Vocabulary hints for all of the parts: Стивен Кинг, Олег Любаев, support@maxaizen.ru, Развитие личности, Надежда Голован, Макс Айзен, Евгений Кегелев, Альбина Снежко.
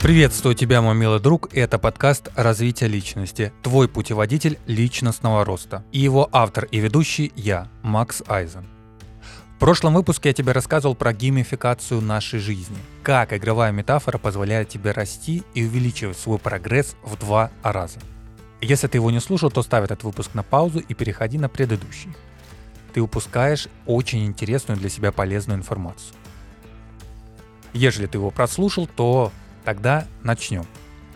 Приветствую тебя, мой милый друг, это подкаст «Развитие личности», твой путеводитель личностного роста. И его автор и ведущий я, Макс Айзен. В прошлом выпуске я тебе рассказывал про геймификацию нашей жизни, как игровая метафора позволяет тебе расти и увеличивать свой прогресс в 2 раза. Если ты его не слушал, то ставь этот выпуск на паузу и переходи на предыдущий. Ты упускаешь очень интересную для себя полезную информацию. Ежели ты его прослушал, то тогда начнем.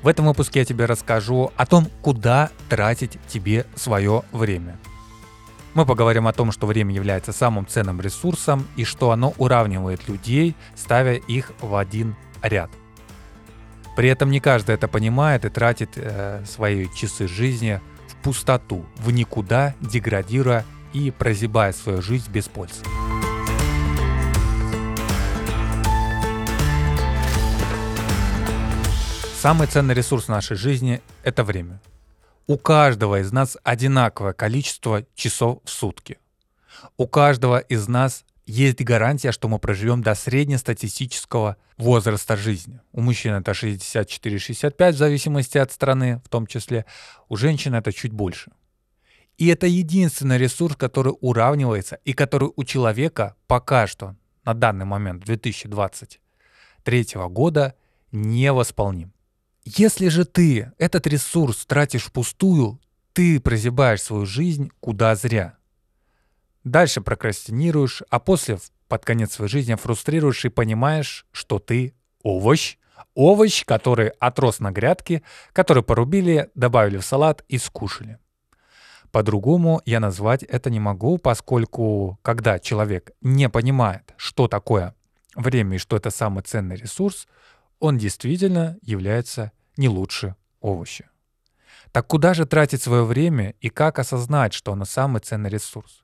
В этом выпуске я тебе расскажу о том, куда тратить тебе свое время. Мы поговорим о том, что время является самым ценным ресурсом и что оно уравнивает людей, ставя их в один ряд. При этом не каждый это понимает и тратит свои часы жизни в пустоту, в никуда, деградируя и прозябая свою жизнь без пользы. Самый ценный ресурс нашей жизни – это время. У каждого из нас одинаковое количество часов в сутки. У каждого из нас есть гарантия, что мы проживем до среднестатистического возраста жизни. У мужчин это 64-65 в зависимости от страны, в том числе. У женщин это чуть больше. И это единственный ресурс, который уравнивается и который у человека пока что, на данный момент, 2023 года, невосполним. Если же ты этот ресурс тратишь впустую, ты прозябаешь свою жизнь куда зря. Дальше прокрастинируешь, а после, под конец своей жизни, фрустрируешь и понимаешь, что ты овощ. Овощ, который отрос на грядке, который порубили, добавили в салат и скушали. По-другому я назвать это не могу, поскольку когда человек не понимает, что такое время и что это самый ценный ресурс, он действительно является не лучше овоща. Так куда же тратить свое время и как осознать, что оно самый ценный ресурс?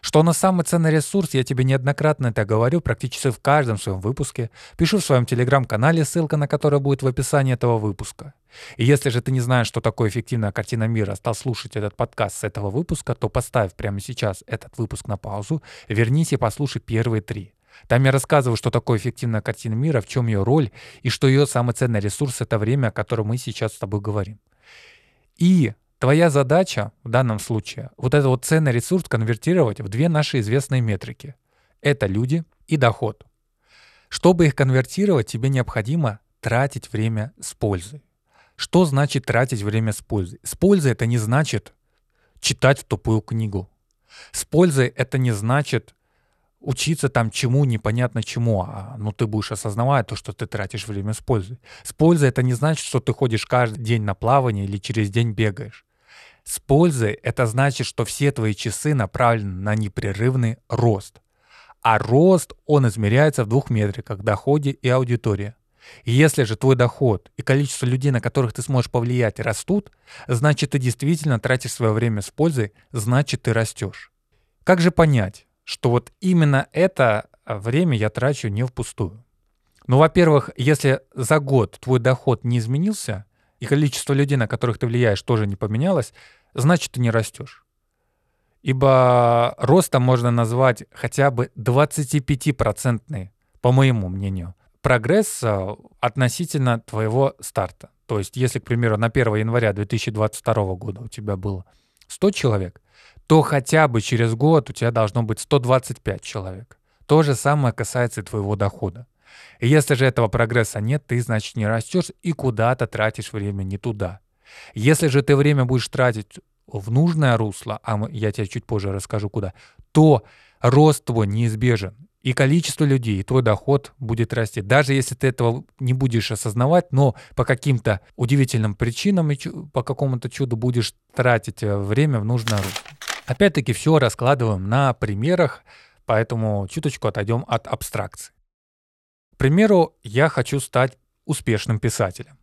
Что оно самый ценный ресурс, я тебе неоднократно это говорю практически в каждом своем выпуске, пишу в своем телеграм-канале, ссылка на который будет в описании этого выпуска. И если же ты не знаешь, что такое эффективная картина мира, стал слушать этот подкаст с этого выпуска, то поставь прямо сейчас этот выпуск на паузу, вернись и послушай первые 3. Там я рассказываю, что такое эффективная картина мира, в чем ее роль и что ее самый ценный ресурс — это время, о котором мы сейчас с тобой говорим. И твоя задача в данном случае вот этот вот ценный ресурс конвертировать в 2 наши известные метрики. Это люди и доход. Чтобы их конвертировать, тебе необходимо тратить время с пользой. Что значит тратить время с пользой? С пользой это не значит читать тупую книгу. С пользой это не значит учиться там чему, непонятно чему, ты будешь осознавать то, что ты тратишь время с пользой. С пользой это не значит, что ты ходишь каждый день на плавание или через день бегаешь. С пользой это значит, что все твои часы направлены на непрерывный рост. А рост, он измеряется в 2 метриках — доходе и аудитории. И если же твой доход и количество людей, на которых ты сможешь повлиять, растут, значит, ты действительно тратишь свое время с пользой, значит, ты растешь. Как же понять, что вот именно это время я трачу не впустую? Ну, во-первых, если за год твой доход не изменился, и количество людей, на которых ты влияешь, тоже не поменялось, значит, ты не растешь. Ибо ростом можно назвать хотя бы 25%, по моему мнению, прогресс относительно твоего старта. То есть, если, к примеру, на 1 января 2022 года у тебя было 100 человек, то хотя бы через год у тебя должно быть 125 человек. То же самое касается и твоего дохода. И если же этого прогресса нет, ты, значит, не растешь и куда-то тратишь время не туда. Если же ты время будешь тратить в нужное русло, я тебе чуть позже расскажу куда, то рост твой неизбежен. И количество людей, и твой доход будет расти. Даже если ты этого не будешь осознавать, но по каким-то удивительным причинам и по какому-то чуду будешь тратить время в нужное русло. Опять-таки все раскладываем на примерах, поэтому чуточку отойдем от абстракции. К примеру, я хочу стать успешным писателем.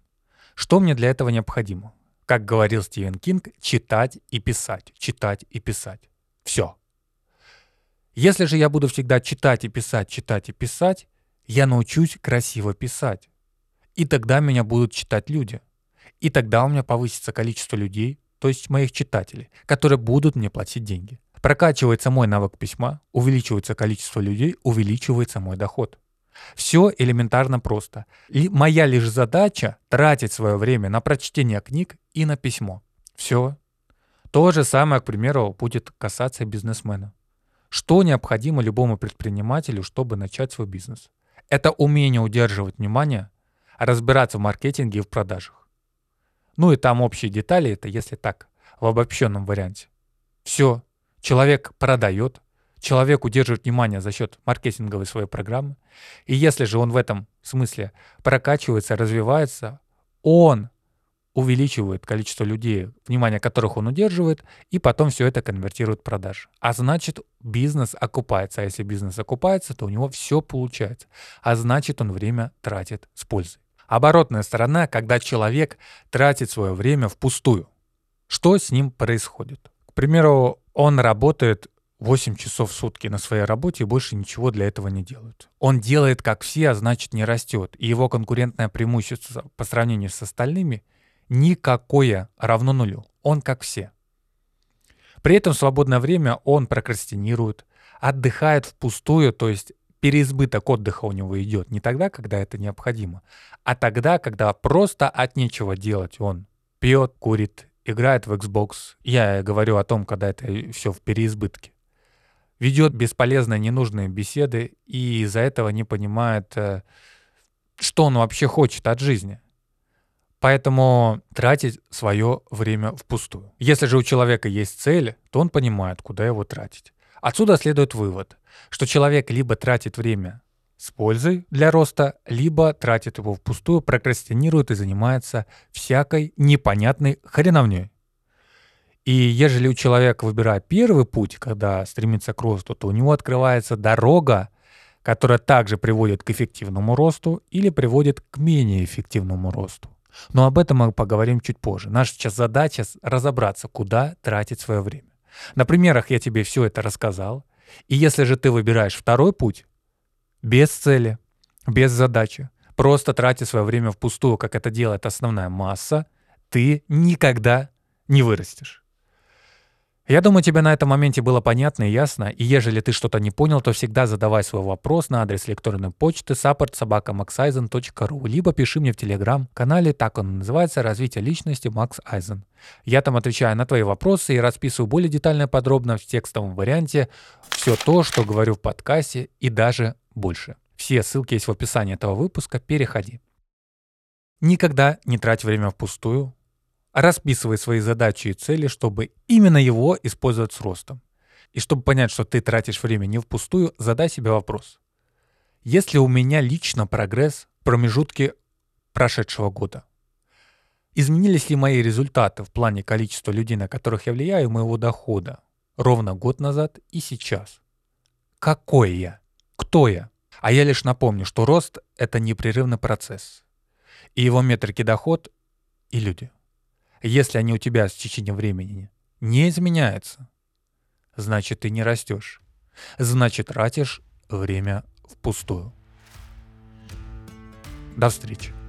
Что мне для этого необходимо? Как говорил Стивен Кинг, читать и писать, читать и писать. Все. Если же я буду всегда читать и писать, я научусь красиво писать. И тогда меня будут читать люди. И тогда у меня повысится количество людей, то есть моих читателей, которые будут мне платить деньги. Прокачивается мой навык письма, увеличивается количество людей, увеличивается мой доход. Все элементарно просто. И моя лишь задача — тратить свое время на прочтение книг и на письмо. Все. То же самое, к примеру, будет касаться бизнесмена. Что необходимо любому предпринимателю, чтобы начать свой бизнес? Это умение удерживать внимание, разбираться в маркетинге и в продажах. Ну и там общие детали, это если так, в обобщенном варианте. Все. Человек продает, человек удерживает внимание за счет маркетинговой своей программы. И если же он в этом смысле прокачивается, развивается, он увеличивает количество людей, внимание которых он удерживает, и потом все это конвертирует в продажи. А значит, бизнес окупается. А если бизнес окупается, то у него все получается. А значит, он время тратит с пользой. Оборотная сторона, когда человек тратит свое время впустую. Что с ним происходит? К примеру, он работает 8 часов в сутки на своей работе и больше ничего для этого не делает. Он делает, как все, а значит, не растет. И его конкурентное преимущество по сравнению с остальными никакое, равно нулю. Он как все. При этом в свободное время он прокрастинирует, отдыхает впустую, то есть переизбыток отдыха у него идет не тогда, когда это необходимо, а тогда, когда просто от нечего делать. Он пьет, курит, играет в Xbox. Я говорю о том, когда это все в переизбытке. Ведет бесполезные, ненужные беседы и из-за этого не понимает, что он вообще хочет от жизни. Поэтому тратить свое время впустую. Если же у человека есть цель, то он понимает, куда его тратить. Отсюда следует вывод, что человек либо тратит время с пользой для роста, либо тратит его впустую, прокрастинирует и занимается всякой непонятной хреновней. И ежели у человека выбирает первый путь, когда стремится к росту, то у него открывается дорога, которая также приводит к эффективному росту или приводит к менее эффективному росту. Но об этом мы поговорим чуть позже. Наша сейчас задача — разобраться, куда тратить свое время. На примерах я тебе все это рассказал. И если же ты выбираешь второй путь, без цели, без задачи, просто тратя свое время впустую, как это делает основная масса, ты никогда не вырастешь. Я думаю, тебе на этом моменте было понятно и ясно. И ежели ты что-то не понял, то всегда задавай свой вопрос на адрес электронной почты support@maxaizen.ru, либо пиши мне в телеграм-канале, так он называется, «Развитие личности Макс Айзен». Я там отвечаю на твои вопросы и расписываю более детально и подробно в текстовом варианте все то, что говорю в подкасте и даже больше. Все ссылки есть в описании этого выпуска, переходи. Никогда не трать время впустую. Расписывай свои задачи и цели, чтобы именно его использовать с ростом. И чтобы понять, что ты тратишь время не впустую, задай себе вопрос. Есть ли у меня лично прогресс в промежутке прошедшего года? Изменились ли мои результаты в плане количества людей, на которых я влияю, моего дохода ровно год назад и сейчас? Какой я? Кто я? А я лишь напомню, что рост — это непрерывный процесс. И его метрики доход и люди. Если они у тебя с течением времени не изменяются, значит, ты не растешь. Значит, тратишь время впустую. До встречи.